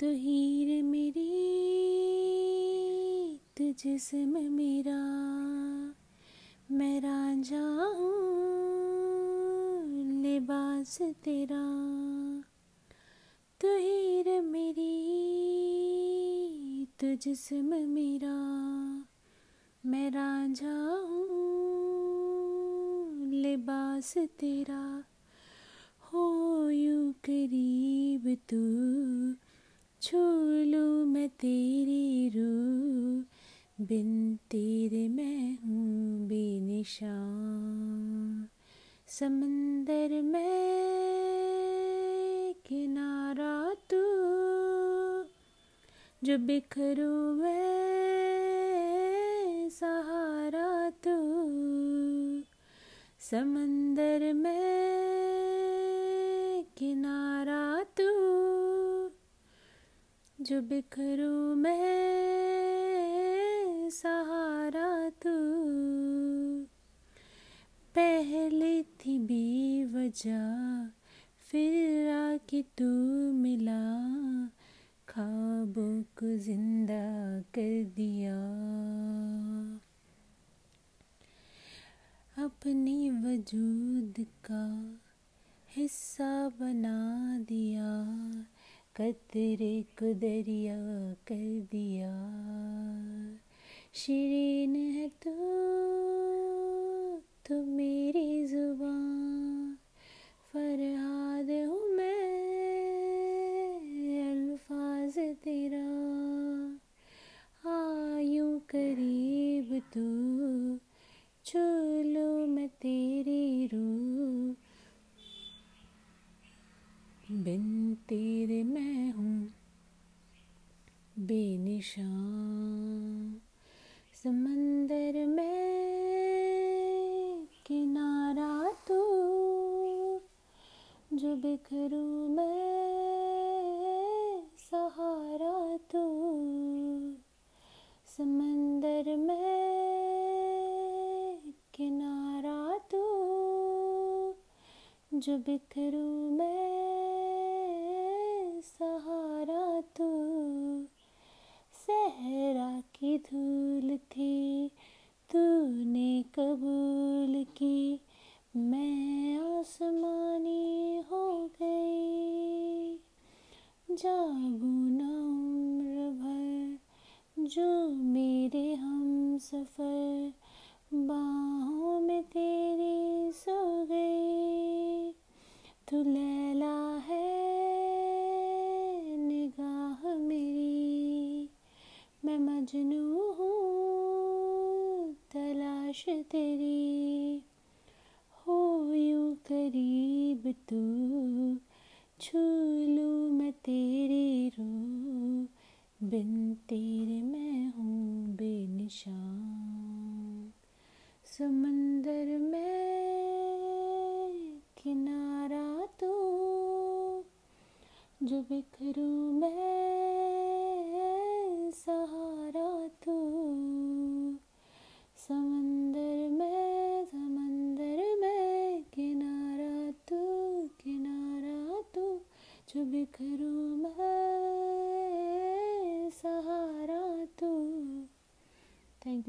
तो हीर मेरी तू जिस्म मेरा, मैं रांझा हूँ लिबास तेरा। तो हीर मेरी तू जिस्म मेरा, मैं रांझा हूँ लिबास तेरा। हो यूँ करीब तू छू लूँ मैं तेरी रूह, बिन तेरे मैं हूँ बेनिशान। समंदर में किनारा तू, जो बिखरूँ मैं सहारा तू। समंदर में किनारा तू, जो बिखरूँ मैं सहारा तू। पहले थी बेवजह फिर आके तू मिला, ख्वाबों को जिंदा कर दिया। अपने वजूद का हिस्सा बना दिया, कतरे को दरिया कर दिया। शीरीन है तो मेरी जुबान, फरहाद हूँ मैं अल्फाज तेरा। आयूँ करीब तू छू लूँ मैं तेरी रूह, बिन तेरे मैं हूँ बेनिशान। समंदर में किनारा तू, जो बिखरूँ मैं सहारा तू। समंदर में किनारा तू, जो बिखरूँ मैं सहारा तू। सहरा की धूल थी तूने कबूल की, मैं आसमानी हो गई। जागूँ ना उम्र भर जो मेरे हम सफ़र, बाहों में तेरी सो गई। तू लैला है मजनू हूँ तलाश तेरी। हो यूँ करीब तू छू लूँ मैं तेरी रूह, बिन तेरे मैं हूँ बेनिशान। समंदर में किनारा तू, जो बिखरूँ मैं सहा। समंदर में किनारा तू, जो बिखरूँ मैं सहारा तू। थैंक